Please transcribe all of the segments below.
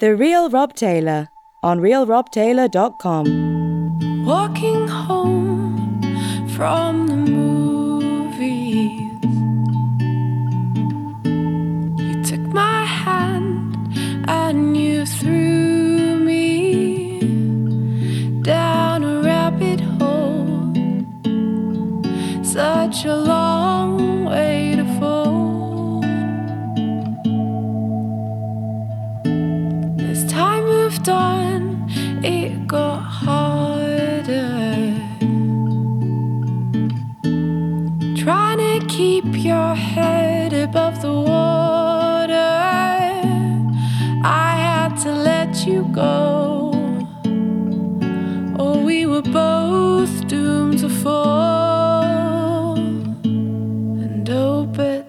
The Real Rob Taylor on realrobtaylor.com. Walking home from the movies, you took my hand and you threw me down a rabbit hole, such a long way to fall. Done, it got harder, trying to keep your head above the water. I had to let you go, or we were both doomed to fall. And oh, but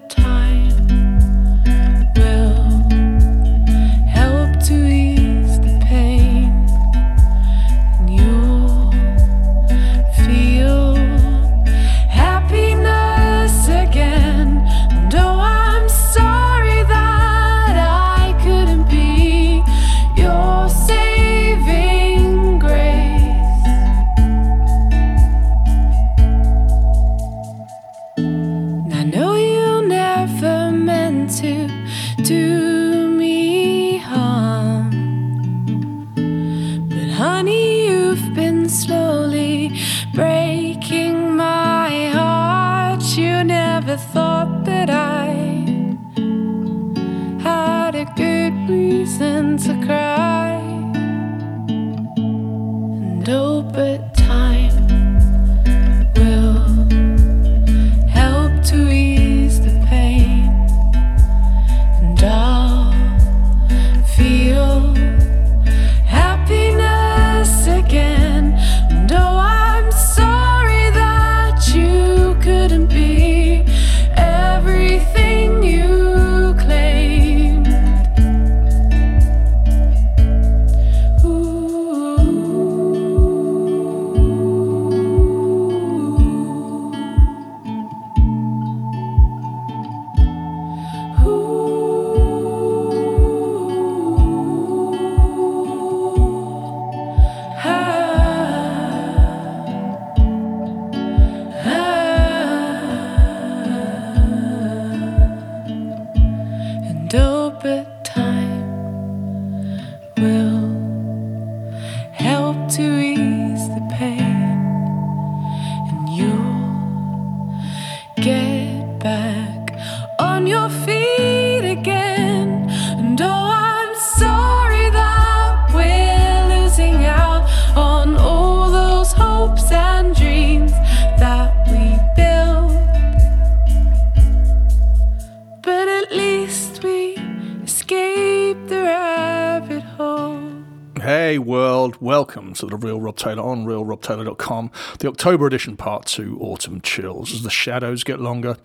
so the Real Rob Taylor on realrobtaylor.com, the October edition, part 2, Autumn Chills. As the shadows get longer,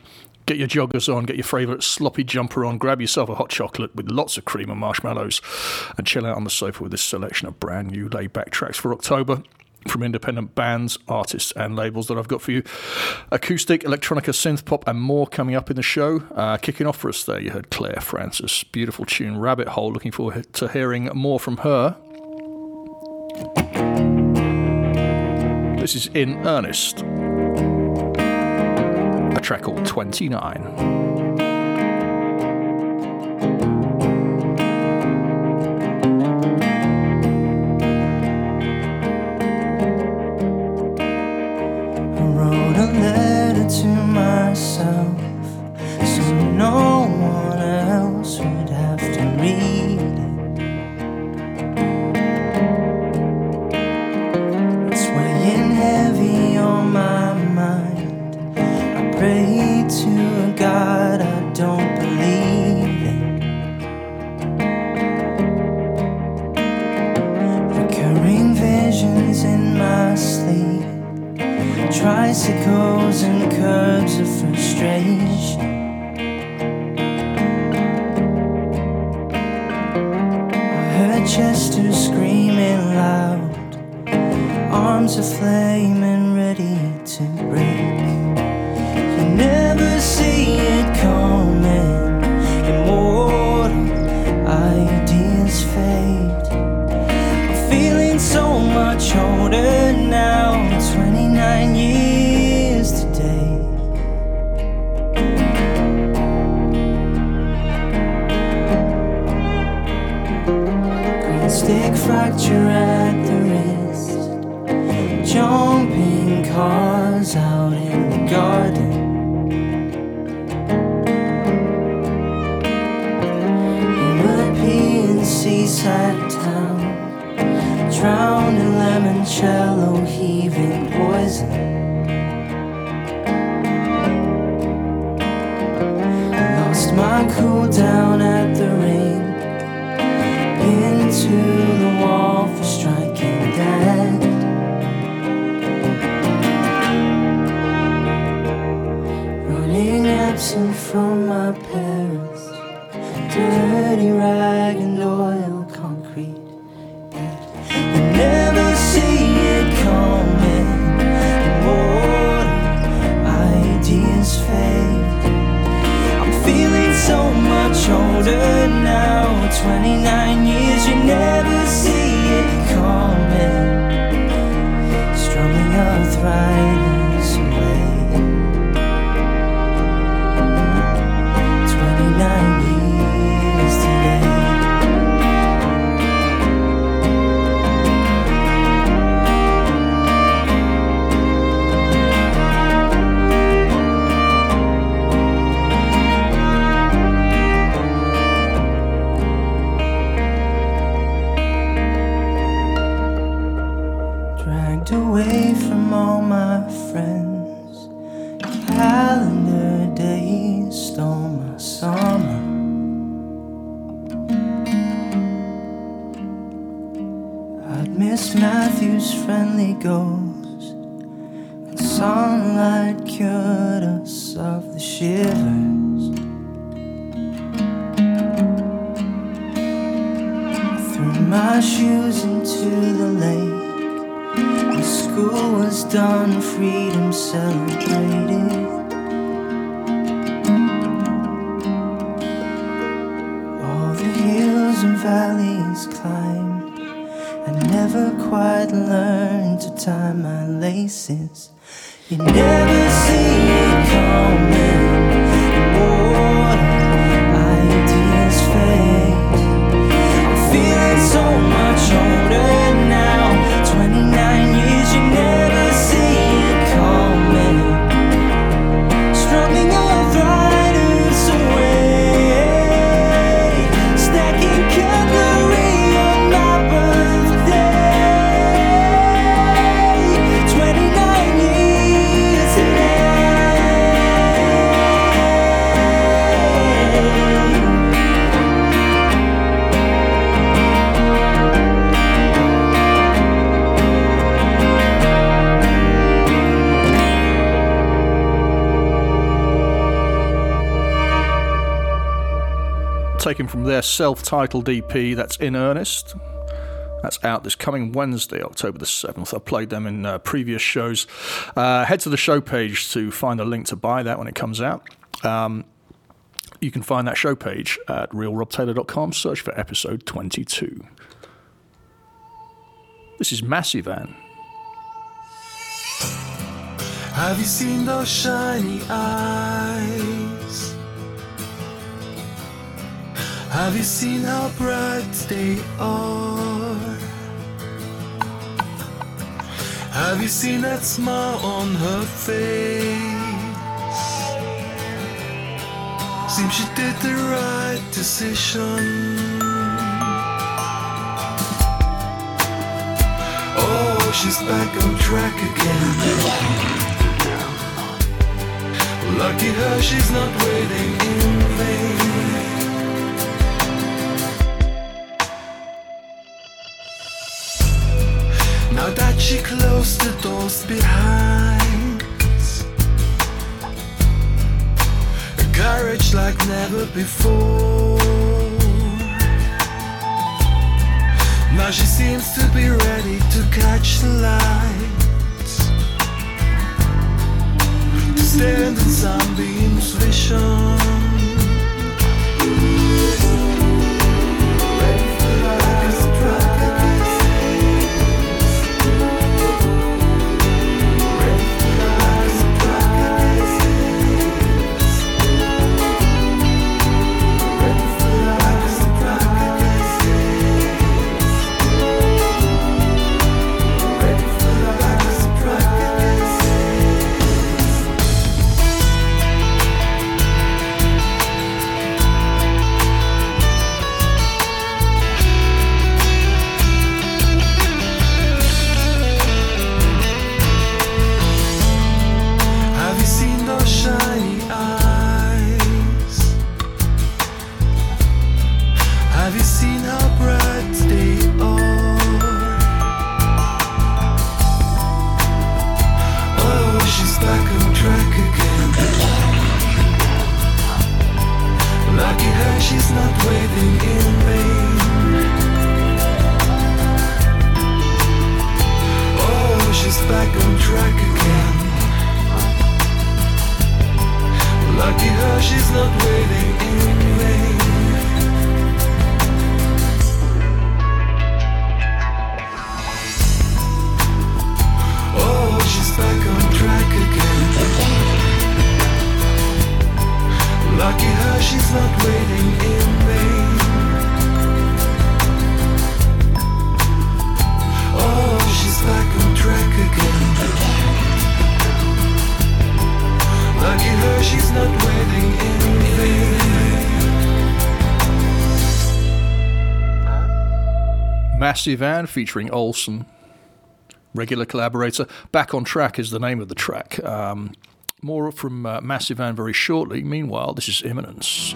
get your joggers on, get your favourite sloppy jumper on, grab yourself a hot chocolate with lots of cream and marshmallows, and chill out on the sofa with this selection of brand new laid-back tracks for October from independent bands, artists and labels that I've got for you. Acoustic, electronica, synth pop and more coming up in the show. Kicking off for us there, you heard Claire Francis, beautiful tune Rabbit Hole. Looking forward to hearing more from her. This is In Earnest, a track called 29. Tricycles and curbs of frustration. I heard Chester screaming loud, arms aflame and ready to break. You never see it coming, immortal ideas fade. much older now, 29 years today. Green stick fracture at the wrist, jumping cars out in the garden. European seaside town, drowned in lemon, shallow, heaving poison. Lost my cool down at the ring, pinned to the wall for striking dead. Running absent from my parents, dirty rag and oil concrete. Never see it coming. The more ideas fade, I'm feeling so much older now, 29 years. You never see it coming. Strumming arthritis away. 29 years today. Away from all my friends, calendar days stole my summer. I'd miss Matthew's friendly ghost, and sunlight cured us of the shivers. I threw my shoes into the lake. School was done, freedom celebrated. All the hills and valleys climbed. I never quite learned to tie my laces. You never see it coming. Water, ideas fade. I'm feeling so much older now, 29 years. You never see it coming. Strumming arthritis away. Stacking cutlery on my birthday. 29 years today. Taken from their self-titled EP, that's In Earnest. That's out this coming Wednesday, October the 7th. I played them in previous shows. Head to the show page to find a link to buy that when it comes out. You can find that show page at realrobtaylor.com. Search for episode 22. This is Massive Ann. Have you seen those shiny eyes? Have you seen how bright they are? Have you seen that smile on her face? Seems she did the right decision. Oh, she's back on track again. Lucky her, she's not waiting in vain. Now that she closed the doors behind, a courage like never before. Now she seems to be ready to catch the light, to stand in sunbeam's vision. Ready for life. back on track again. Lucky her, she's not waiting in vain. Oh, she's back on track again. Lucky her, she's not waiting in vain. Oh, she's back on track again. Lucky her, she's not waiting in vain. Massive Ann featuring Olsen, regular collaborator. Back on Track is the name of the track. More from Massive Ann very shortly. Meanwhile, this is Imminence.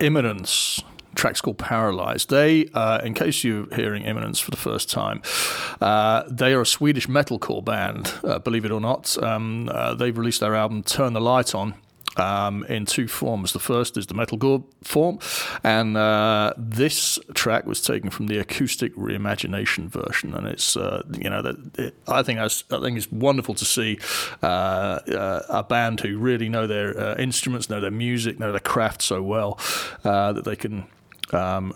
Imminence. The track's called Paralyzed. They, in case you're hearing Imminence for the first time, they are a Swedish metalcore band, believe it or not. They've released their album Turn the Light On in two forms. The first is the metalcore form, and this track was taken from the acoustic reimagination version. And it's I think it's wonderful to see a band who really know their instruments, know their music, know their craft so well that they can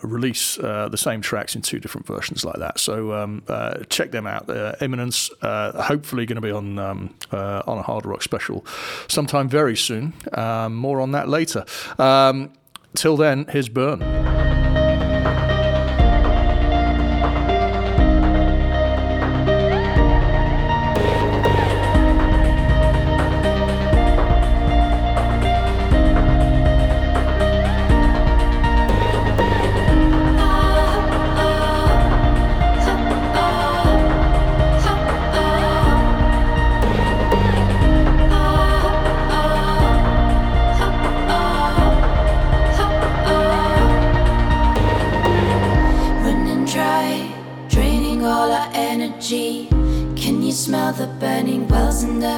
release the same tracks in two different versions like that. So check them out. Imminence, hopefully going to be on a Hard Rock special sometime very soon. More on that later. Till then, here's Burn.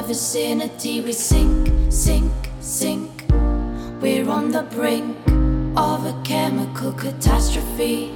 Vicinity, we sink, sink, sink. We're on the brink of a chemical catastrophe.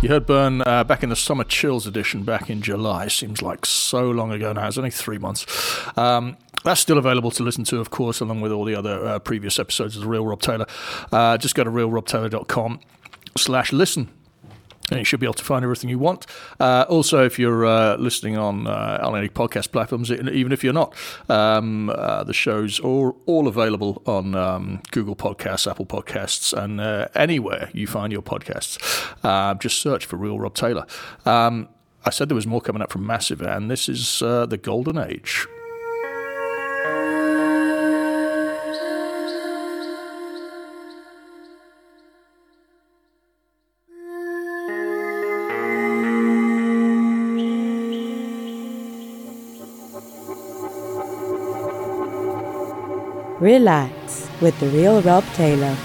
You heard Burn back in the Summer Chills edition back in July. Seems like so long ago now. It's only 3 months. That's still available to listen to, of course, along with all the other previous episodes of The Real Rob Taylor. Just go to realrobtaylor.com/listen. and you should be able to find everything you want. Also, if you're listening on any podcast platforms, even if you're not, the show's all available on Google Podcasts, Apple Podcasts, and anywhere you find your podcasts. Just search for Real Rob Taylor. I said there was more coming up from Massive Ann. This is the Golden Age. Relax with the Real Rob Taylor.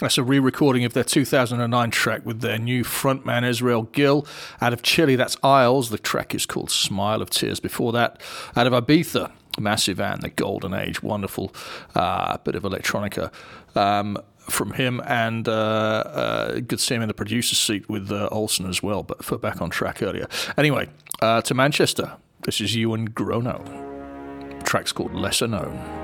That's a re-recording of their 2009 track with their new frontman Israel Gill. Out of Chile, that's Isles. The track is called Smile of Tears. Before that, out of Ibiza, Massive Ann, the Golden Age. Wonderful bit of electronica from him, and good to see him in the producer's seat with Olsen as well, but for back on track earlier. Anyway, to Manchester, this is Ewan Gronow. The track's called Lesser Known.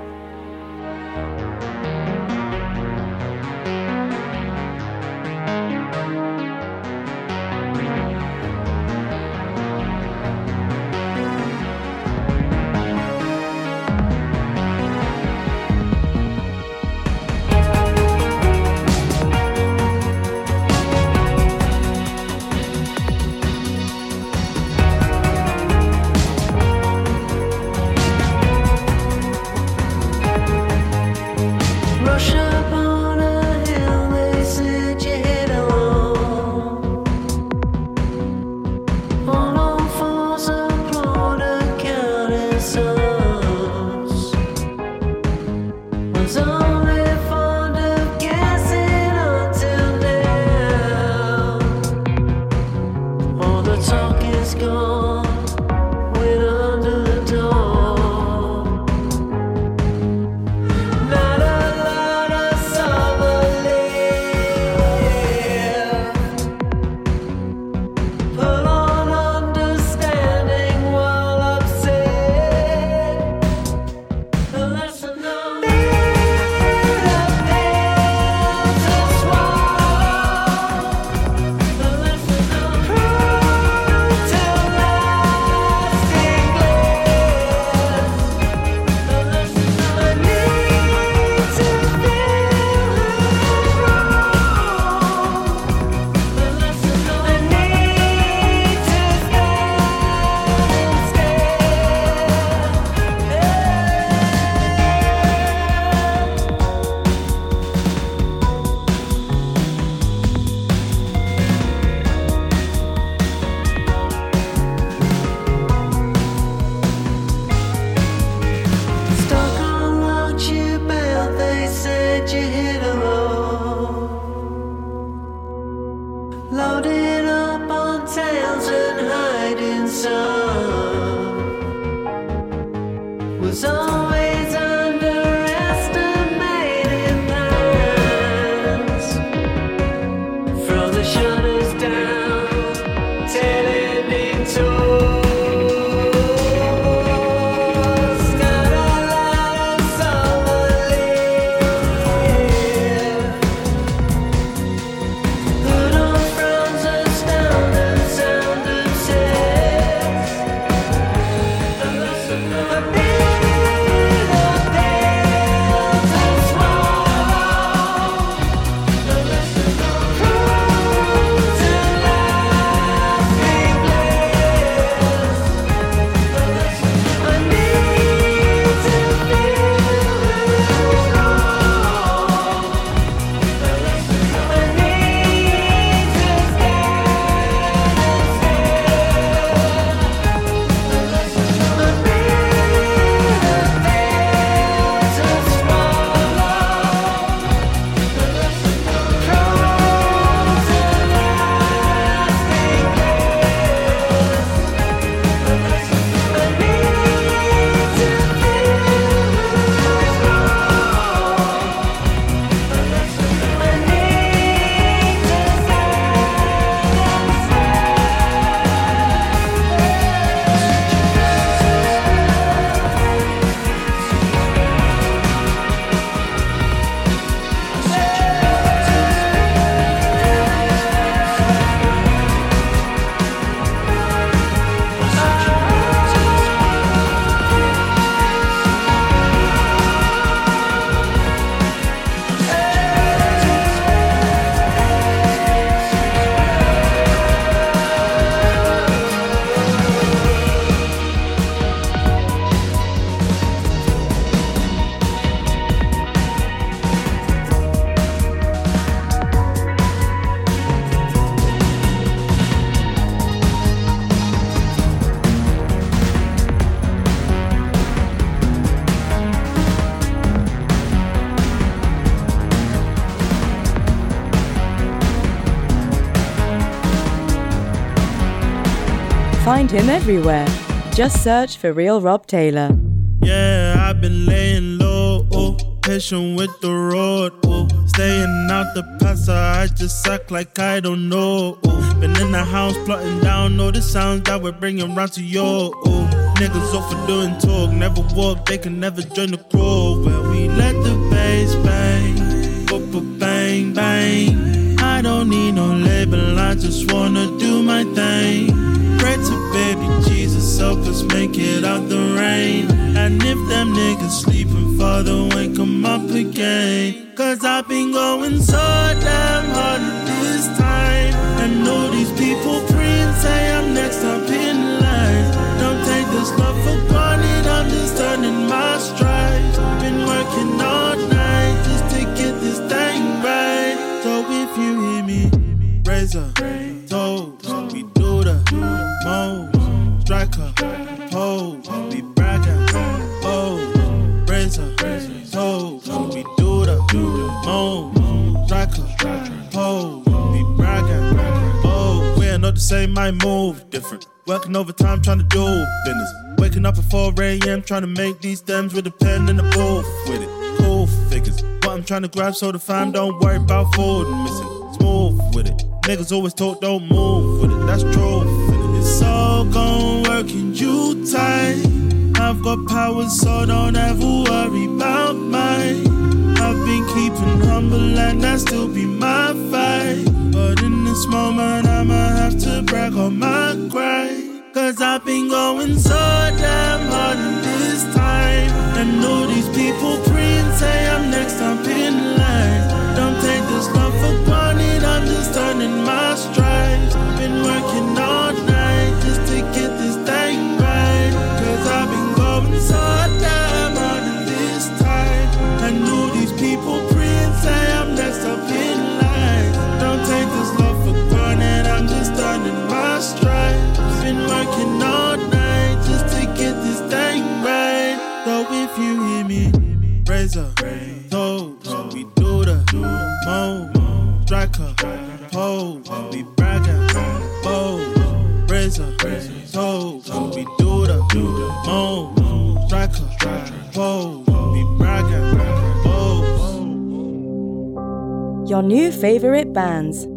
find him everywhere. Just search for Real Rob Taylor. Yeah, I've been laying low, ooh, patient with the road, ooh. Staying out the past, I just act like I don't know, ooh. Been in the house plotting down all the sounds that we're bringing round to you, ooh. Niggas off for doing talk, never walk, they can never join the crew. When we let the bass bang, pop a bang bang. I don't need no label, I just wanna do my thing. Pray to baby Jesus, help us make it out the rain. And if them niggas sleeping, Father, wake them up again. Cause I've been going so damn hard at this time. And know these people print, say I'm next up in line. Don't take this love for granted, I'm just turning my strides. Been working all night just to get this thing right. So if you hear me, raise a toast, we do the Mo, striker, pole, we bragging, oh, razor, toe, we do the mo, striker, pole, we bragging, oh, we're not the same, I move different, working overtime, trying to do business, waking up at 4 a.m., trying to make these stems with a pen and a booth with it, cool figures, what I'm trying to grab so the fam don't worry about food missing, smooth with it, niggas always talk, don't move with it, that's true. It's all gon' work and you tight. I've got power, so don't ever worry about mine. I've been keeping humble and that still be my fight. But in this moment, I'ma have to brag on my grind. Cause I've been going so damn hard in this time. And know these people print, say I'm next up in line. Don't take this love for granted, I'm just turning my strides. Been working all night. Razor, toes, we do the mo, striker, pole, we bragging, bow, razor, toes, we do the mo, striker, pole, we bragging, bow. Your new favorite bands.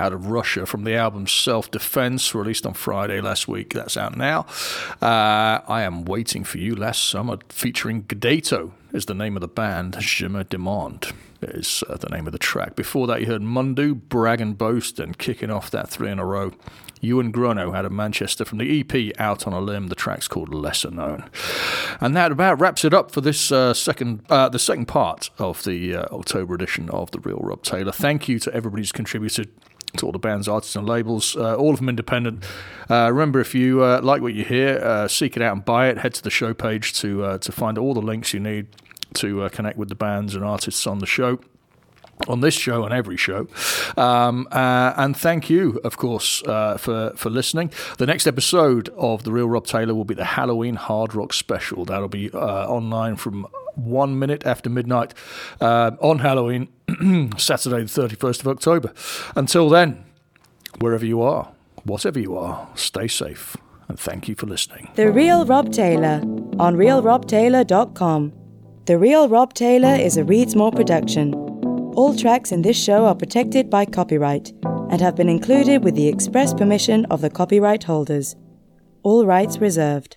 out of Russia from the album Self-Defense, released on Friday last week. That's out now. I Am Waiting for You Last Summer, featuring Gdato, is the name of the band. Shimmer Demand is the name of the track. Before that, you heard Mundu, Brag and Boast, and kicking off that three in a row, Ewan Gronow out of Manchester from the EP Out on a Limb. The track's called Lesser Known. And that about wraps it up for this second part of the October edition of The Real Rob Taylor. Thank you to everybody who's contributed, to all the bands, artists and labels, all of them independent. Remember, if you like what you hear, seek it out and buy it. Head to the show page to find all the links you need to connect with the bands and artists on the show, on this show and every show. And thank you, of course, for listening. The next episode of The Real Rob Taylor will be the Halloween Hard Rock Special. That'll be online from 1 minute after midnight on Halloween, Saturday the 31st of October. Until then, wherever you are, whatever you are, stay safe, and thank you for listening. The Real Rob Taylor on realrobtaylor.com. The Real Rob Taylor is a Readsmore production. All tracks in this show are protected by copyright and have been included with the express permission of the copyright holders. All rights reserved.